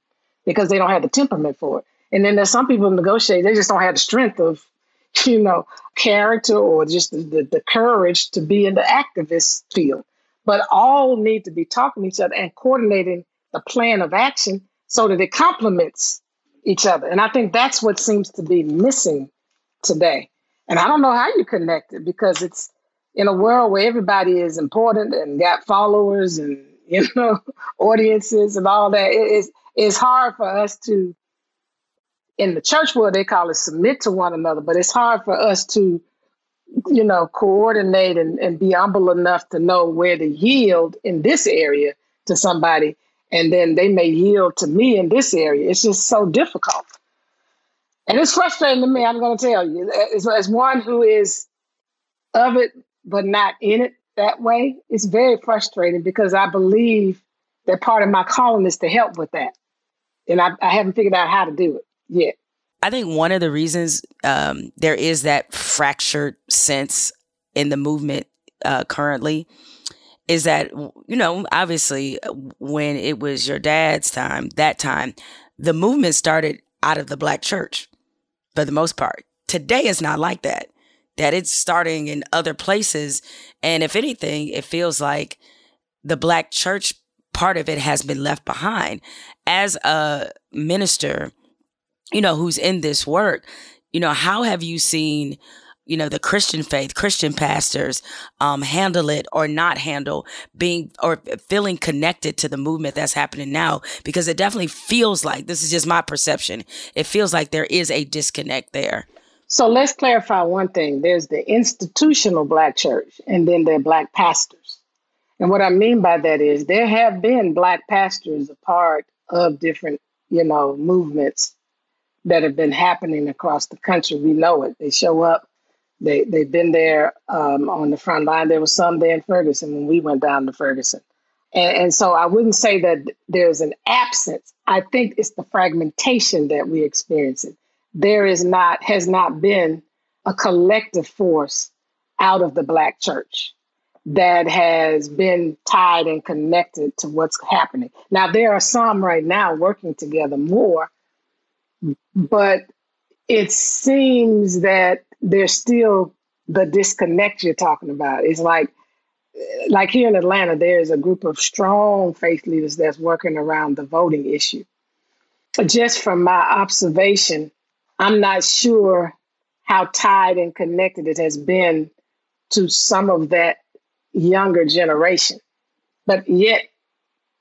because they don't have the temperament for it. And then there's some people who negotiate, they just don't have the strength of, you know, character or just the courage to be in the activist field. But all need to be talking to each other and coordinating the plan of action so that it complements each other. And I think that's what seems to be missing today. And I don't know how you connect it, because it's in a world where everybody is important and got followers and, you know, audiences and all that. It's hard for us to, in the church world, they call it submit to one another, but it's hard for us to, you know, coordinate and be humble enough to know where to yield in this area to somebody, and then they may yield to me in this area. It's just so difficult. And it's frustrating to me, I'm going to tell you, as one who is of it, but not in it that way, it's very frustrating, because I believe that part of my calling is to help with that. And I haven't figured out how to do it yet. I think one of the reasons there is that fractured sense in the movement currently is that, you know, obviously when it was your dad's time, the movement started out of the Black church for the most part. Today, it's not like that, that it's starting in other places. And if anything, it feels like the Black church part of it has been left behind. As a minister, you know, who's in this work, you know, how have you seen, you know, the Christian faith, Christian pastors handle it or not handle being or feeling connected to the movement that's happening now? Because it definitely feels like, this is just my perception, it feels like there is a disconnect there. So let's clarify one thing. There's the institutional Black church, and then there are Black pastors. And what I mean by that is there have been Black pastors a part of different, you know, movements that have been happening across the country. We know it. They show up. They've been there on the front line. There was some there in Ferguson when we went down to Ferguson. And so I wouldn't say that there's an absence. I think it's the fragmentation that we're experiencing. There has not been a collective force out of the Black church that has been tied and connected to what's happening. Now, there are some right now working together more, but it seems that there's still the disconnect you're talking about. It's like here in Atlanta, there's a group of strong faith leaders that's working around the voting issue. Just from my observation, I'm not sure how tied and connected it has been to some of that younger generation. But yet,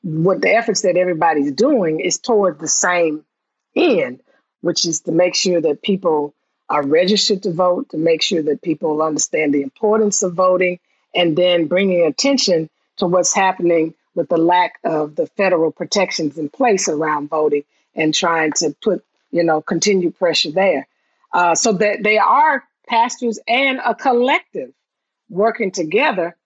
what the efforts that everybody's doing is toward the same end, which is to make sure that people are registered to vote, to make sure that people understand the importance of voting, and then bringing attention to what's happening with the lack of the federal protections in place around voting, and trying to put, continued pressure there. So that they are pastors and a collective working together.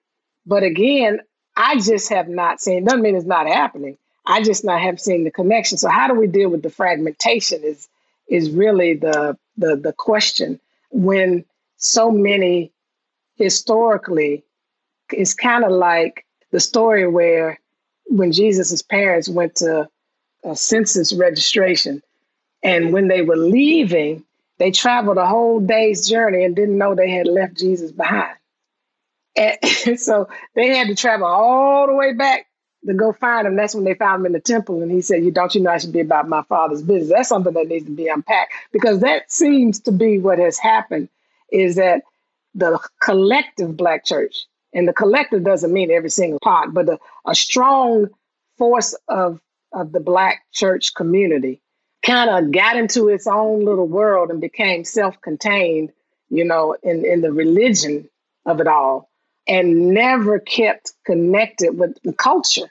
But again, I just have not seen, doesn't mean it's not happening. I just not have seen the connection. So how do we deal with the fragmentation is really the question, when so many historically, it's kind of like the story where when Jesus's parents went to a census registration, and when they were leaving, they traveled a whole day's journey and didn't know they had left Jesus behind. And so they had to travel all the way back to go find him. That's when they found him in the temple. And he said, "Don't you know I should be about my Father's business?" That's something that needs to be unpacked, because that seems to be what has happened, is that the collective Black church, and the collective doesn't mean every single part, but a strong force of the Black church community kind of got into its own little world and became self-contained, in the religion of it all, and never kept connected with the culture.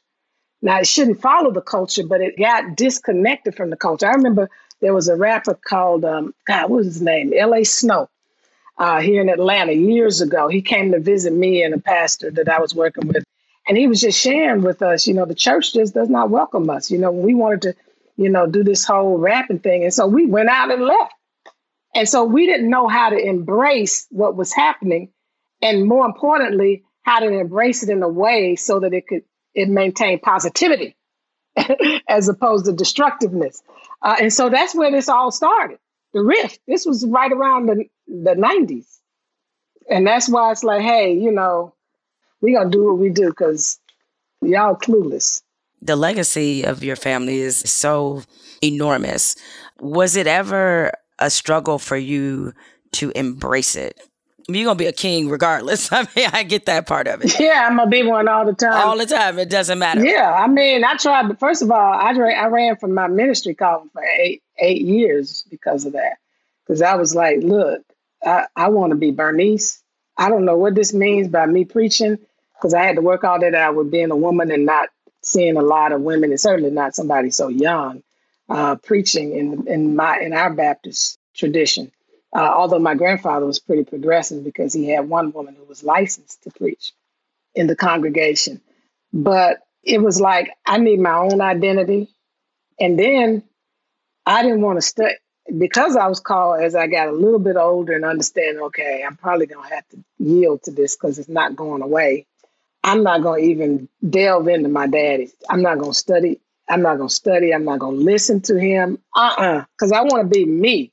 Now, it shouldn't follow the culture, but it got disconnected from the culture. I remember there was a rapper called, what was his name? L.A. Snow, here in Atlanta years ago. He came to visit me and a pastor that I was working with. And he was just sharing with us, the church just does not welcome us. We wanted to, do this whole rapping thing. And so we went out and left. And so we didn't know how to embrace what was happening. And more importantly, how to embrace it in a way so that it maintain positivity as opposed to destructiveness. And so that's where this all started. The rift. This was right around the 90s. And that's why it's like, hey, we're going to do what we do because y'all clueless. The legacy of your family is so enormous. Was it ever a struggle for you to embrace it? You're going to be a king regardless. I mean, I get that part of it. Yeah, I'm going to be one all the time. All the time. It doesn't matter. Yeah. I mean, I tried. But first of all, I ran from my ministry column for eight years because of that. Because I was like, look, I want to be Bernice. I don't know what this means by me preaching, because I had to work all that out with being a woman and not seeing a lot of women, and certainly not somebody so young, preaching in our Baptist tradition. Although my grandfather was pretty progressive, because he had one woman who was licensed to preach in the congregation. But it was like, I need my own identity. And then I didn't want to study, because I was called as I got a little bit older and understand, okay, I'm probably going to have to yield to this because it's not going away. I'm not going to even delve into my daddy. I'm not going to study. I'm not going to study. I'm not going to listen to him. Because I want to be me.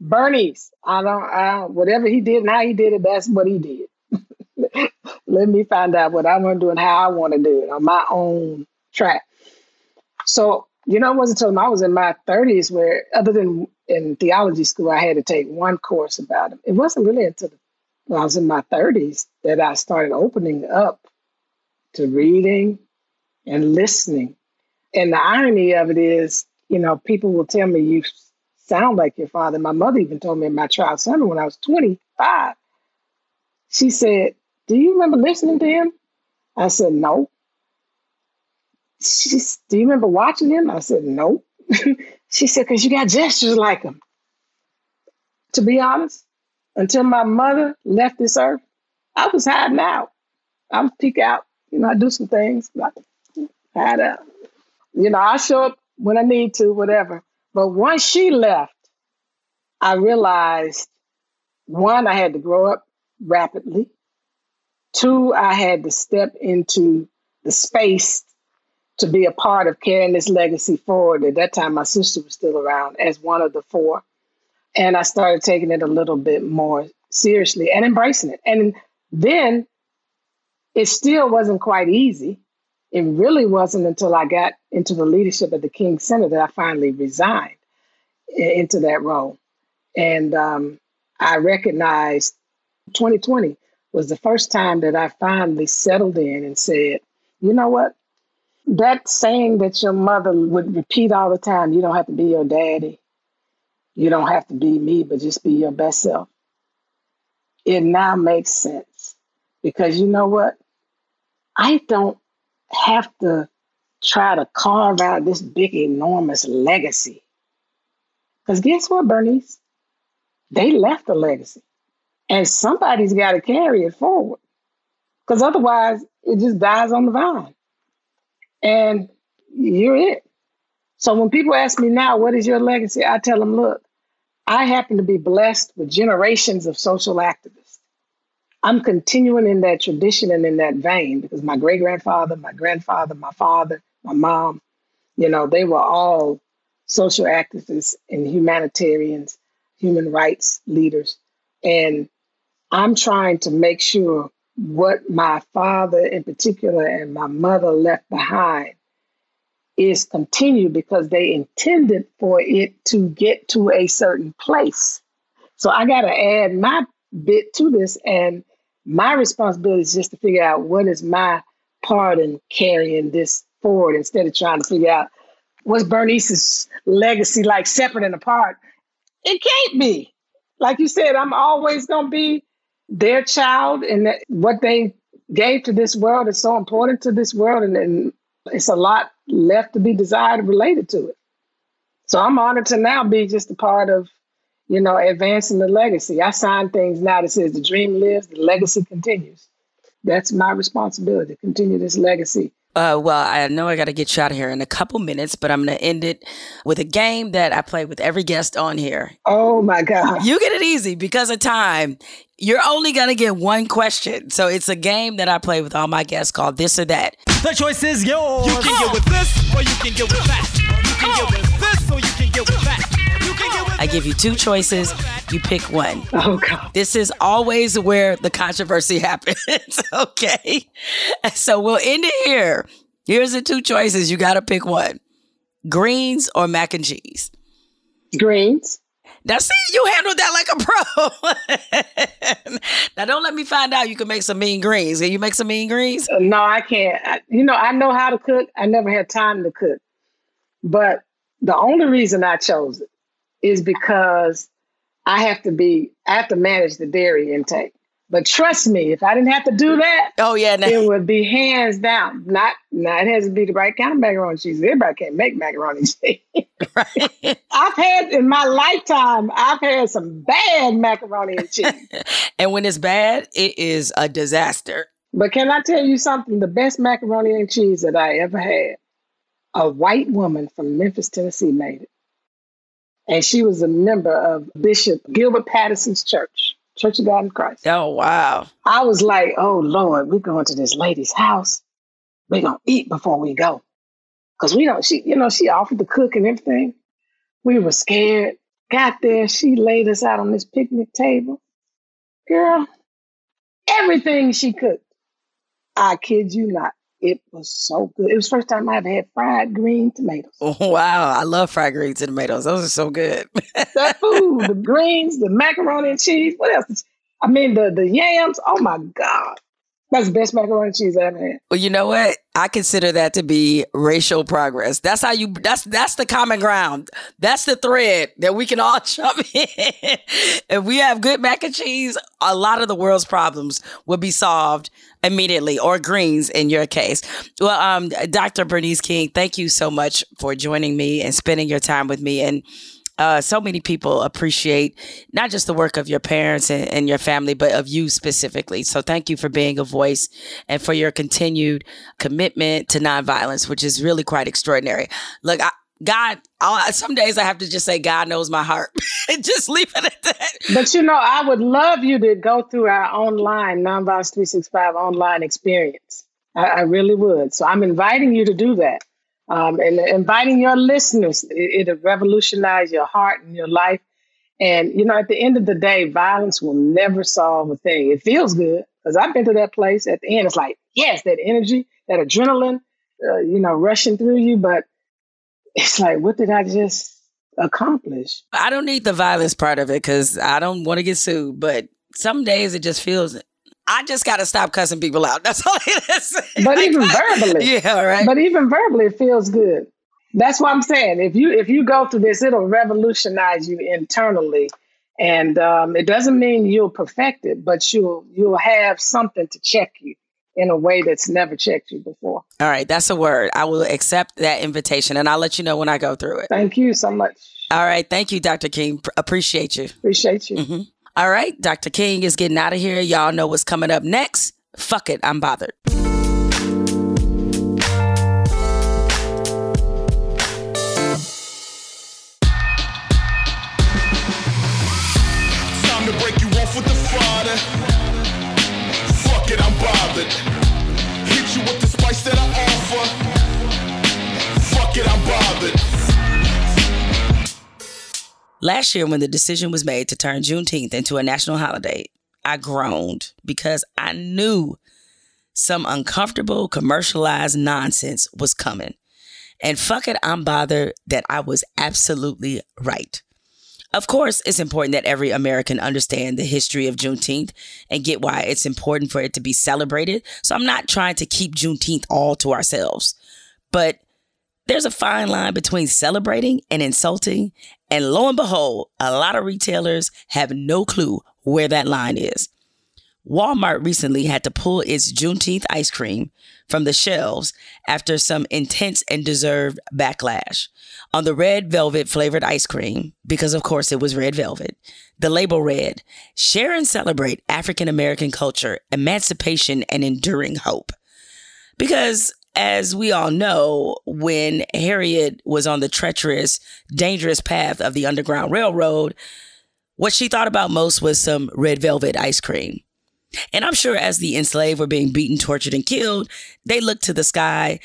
Bernice, whatever he did and how he did it, that's what he did. Let me find out what I want to do and how I want to do it on my own track. So, it wasn't until I was in my 30s where, other than in theology school, I had to take one course about it. It wasn't really until I was in my 30s that I started opening up to reading and listening. And the irony of it is, people will tell me, you sound like your father. My mother even told me in my child's sermon when I was 25, she said, "Do you remember listening to him?" I said, "No." She said, "Do you remember watching him?" I said, "No." She said, "Because you got gestures like him." To be honest, until my mother left this earth, I was hiding out. I would peek out. I do some things, like hide out. I show up when I need to, whatever. But once she left, I realized, one, I had to grow up rapidly. Two, I had to step into the space to be a part of carrying this legacy forward. At that time, my sister was still around as one of the four. And I started taking it a little bit more seriously and embracing it. And then it still wasn't quite easy. It really wasn't until I got into the leadership at the King Center that I finally resigned into that role. And I recognized 2020 was the first time that I finally settled in and said, you know what? That saying that your mother would repeat all the time, you don't have to be your daddy. You don't have to be me, but just be your best self. It now makes sense because you know what? I don't have to try to carve out this big, enormous legacy. Because guess what, Bernice? They left a legacy. And somebody's got to carry it forward. Because otherwise, it just dies on the vine. And you're it. So when people ask me now, what is your legacy? I tell them, look, I happen to be blessed with generations of social activists. I'm continuing in that tradition and in that vein because my great-grandfather, my grandfather, my father, my mom, you know, they were all social activists and humanitarians, human rights leaders. And I'm trying to make sure what my father in particular and my mother left behind is continued because they intended for it to get to a certain place. So I got to add my bit to this, and my responsibility is just to figure out what is my part in carrying this forward instead of trying to figure out what's Bernice's legacy like separate and apart. It can't be. Like you said, I'm always going to be their child, and that what they gave to this world is so important to this world, and it's a lot left to be desired related to it. So I'm honored to now be just a part of, you know, advancing the legacy. I sign things now that says the dream lives, the legacy continues. That's my responsibility, to continue this legacy. Well, I know I got to get you out of here in a couple minutes, but I'm going to end it with a game that I play with every guest on here. Oh, my God. You get it easy because of time. You're only going to get one question. So it's a game that I play with all my guests called This or That. The choice is yours. You can get with this or you can get with that. You can get with this or you can get with that. I give you two choices. You pick one. Oh, God. This is always where the controversy happens. Okay. So we'll end it here. Here's the two choices. You got to pick one. Greens or mac and cheese? Greens. Now, see, you handled that like a pro. Now, don't let me find out you can make some mean greens. Can you make some mean greens? No, I can't. I know how to cook. I never had time to cook. But the only reason I chose it is because I have to manage the dairy intake. But trust me, if I didn't have to do that, it would be hands down. Not it has to be the right kind of macaroni and cheese. Everybody can't make macaroni and cheese. Right. In my lifetime, I've had some bad macaroni and cheese. And when it's bad, it is a disaster. But can I tell you something? The best macaroni and cheese that I ever had, a white woman from Memphis, Tennessee made it. And she was a member of Bishop Gilbert Patterson's church, Church of God in Christ. Oh, wow. I was like, oh, Lord, we're going to this lady's house. We're going to eat before we go. Because she offered to cook and everything. We were scared. Got there. She laid us out on this picnic table. Girl, everything she cooked, I kid you not. It was so good. It was the first time I've had fried green tomatoes. Oh, wow. I love fried green tomatoes. Those are so good. That food, the greens, the macaroni and cheese. What else? I mean, the yams. Oh, my God. That's the best macaroni and cheese I ever had. Well, you know what? I consider that to be racial progress. That's how you. That's the common ground. That's the thread that we can all jump in. If we have good mac and cheese, a lot of the world's problems will be solved immediately, or greens in your case. Well, Dr. Bernice King, thank you so much for joining me and spending your time with me. And so many people appreciate not just the work of your parents and your family, but of you specifically. So thank you for being a voice and for your continued commitment to nonviolence, which is really quite extraordinary. Look, some days I have to just say, God knows my heart and just leave it at that. But, I would love you to go through our online Nonviolence 365 online experience. I really would. So I'm inviting you to do that. And inviting your listeners, it'll revolutionize your heart and your life. And, at the end of the day, violence will never solve a thing. It feels good because I've been to that place. At the end, it's like, yes, that energy, that adrenaline, rushing through you. But it's like, what did I just accomplish? I don't need the violence part of it because I don't want to get sued. But some days it just feels I just got to stop cussing people out. That's all it is. But even verbally. Yeah, right. But even verbally, it feels good. That's what I'm saying. If you go through this, it'll revolutionize you internally. And it doesn't mean you'll perfect it, but you'll have something to check you in a way that's never checked you before. All right. That's a word. I will accept that invitation, and I'll let you know when I go through it. Thank you so much. All right. Thank you, Dr. King. Appreciate you. Appreciate you. Mm-hmm. All right. Dr. King is getting out of here. Y'all know what's coming up next. Fuck it. I'm bothered. Hit you with the spice that I offer. Fuck it, I'm bothered. Last year, when the decision was made to turn Juneteenth into a national holiday, I groaned because I knew some uncomfortable, commercialized nonsense was coming. And fuck it, I'm bothered that I was absolutely right. Of course, it's important that every American understand the history of Juneteenth and get why it's important for it to be celebrated. So I'm not trying to keep Juneteenth all to ourselves. But there's a fine line between celebrating and insulting. And lo and behold, a lot of retailers have no clue where that line is. Walmart recently had to pull its Juneteenth ice cream from the shelves after some intense and deserved backlash. On the red velvet flavored ice cream, because of course it was red velvet, the label read, "Share and celebrate African-American culture, emancipation, and enduring hope." Because as we all know, when Harriet was on the treacherous, dangerous path of the Underground Railroad, what she thought about most was some red velvet ice cream. And I'm sure as the enslaved were being beaten, tortured, and killed, they looked to the sky,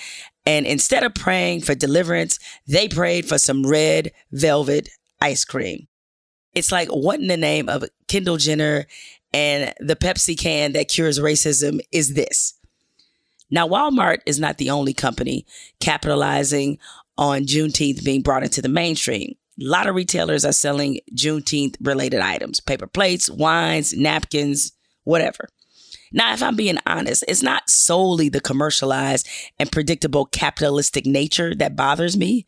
and instead of praying for deliverance, they prayed for some red velvet ice cream. It's like, what in the name of Kendall Jenner and the Pepsi can that cures racism is this? Now, Walmart is not the only company capitalizing on Juneteenth being brought into the mainstream. A lot of retailers are selling Juneteenth-related items, paper plates, wines, napkins, whatever. Now, if I'm being honest, it's not solely the commercialized and predictable capitalistic nature that bothers me.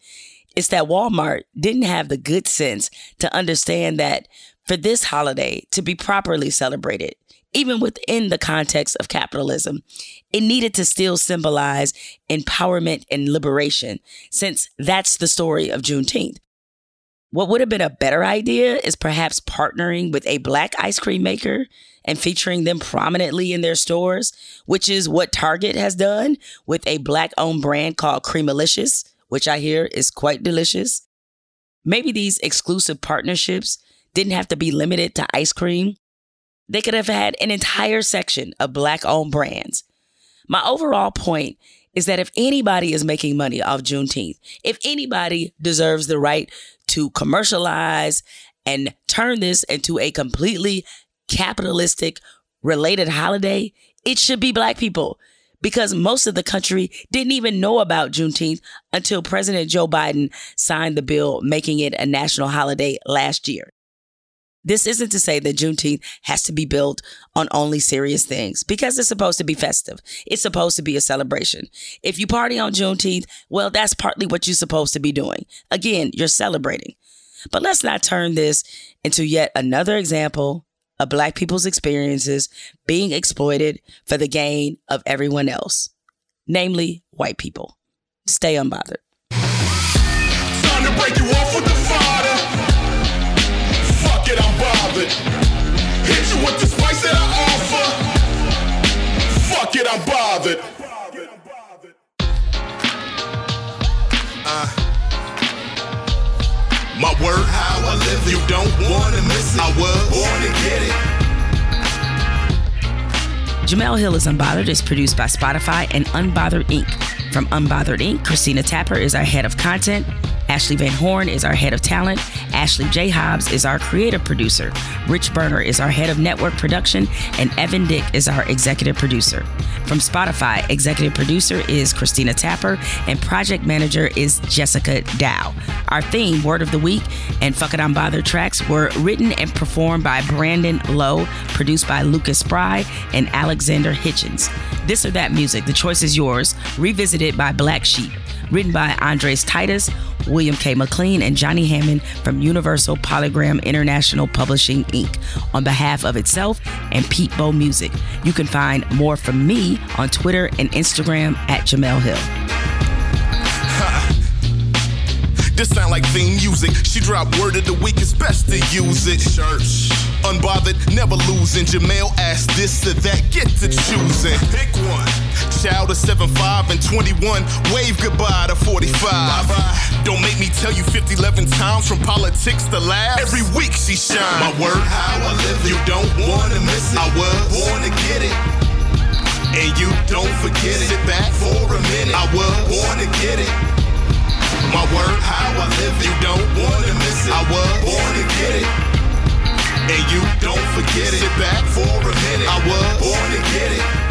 It's that Walmart didn't have the good sense to understand that for this holiday to be properly celebrated, even within the context of capitalism, it needed to still symbolize empowerment and liberation, since that's the story of Juneteenth. What would have been a better idea is perhaps partnering with a Black ice cream maker and featuring them prominently in their stores, which is what Target has done with a Black-owned brand called Creamalicious, which I hear is quite delicious. Maybe these exclusive partnerships didn't have to be limited to ice cream. They could have had an entire section of Black-owned brands. My overall point is that if anybody is making money off Juneteenth, if anybody deserves the right to commercialize and turn this into a completely capitalistic related holiday, it should be Black people, because most of the country didn't even know about Juneteenth until President Joe Biden signed the bill making it a national holiday last year. This isn't to say that Juneteenth has to be built on only serious things, because it's supposed to be festive. It's supposed to be a celebration. If you party on Juneteenth, well, that's partly what you're supposed to be doing. Again, you're celebrating. But let's not turn this into yet another example of Black people's experiences being exploited for the gain of everyone else, namely white people. Stay unbothered. Time to break you off with the fodder. Fuck it, I'm bothered. Hit you with the spice that I offer. Fuck it, I'm bothered. My word, how I live it. You don't want to miss it. I was born to get it. Jemele Hill is Unbothered is produced by Spotify and Unbothered, Inc. From Unbothered, Inc., Christina Tapper is our head of content. Ashley Van Horn is our head of talent. Ashley J. Hobbs is our creative producer. Rich Berner is our head of network production. And Evan Dick is our executive producer. From Spotify, executive producer is Christina Tapper, and project manager is Jessica Dow. Our theme, Word of the Week, and Fuck It, I'm Bothered tracks were written and performed by Brandon Lowe, produced by Lucas Spry and Alexander Hitchens. This or That Music, the choice is yours, revisited by Black Sheep. written by Andres Titus, William K. McLean, and Johnny Hammond from Universal Polygram International Publishing, Inc. on behalf of itself and Pete Bow Music. You can find more from me on Twitter and Instagram at Jemele Hill. This sound like theme music. She dropped word of the week, it's best to use it. Church. Unbothered, never losing. Jemele asked this or that, get to choosing. Pick one. Child of 7'5 and 21, wave goodbye to 45. Bye-bye. Don't make me tell you 50, 11 times from politics to laughs. Every week she shines. My word, how I live it. You don't wanna miss it. I was born to get it. And you don't forget it. Sit back for a minute. I was born to get it. My word, how I live it. You don't wanna miss it. I was born to get it. And you don't forget it. Sit back for a minute. I was born to get it.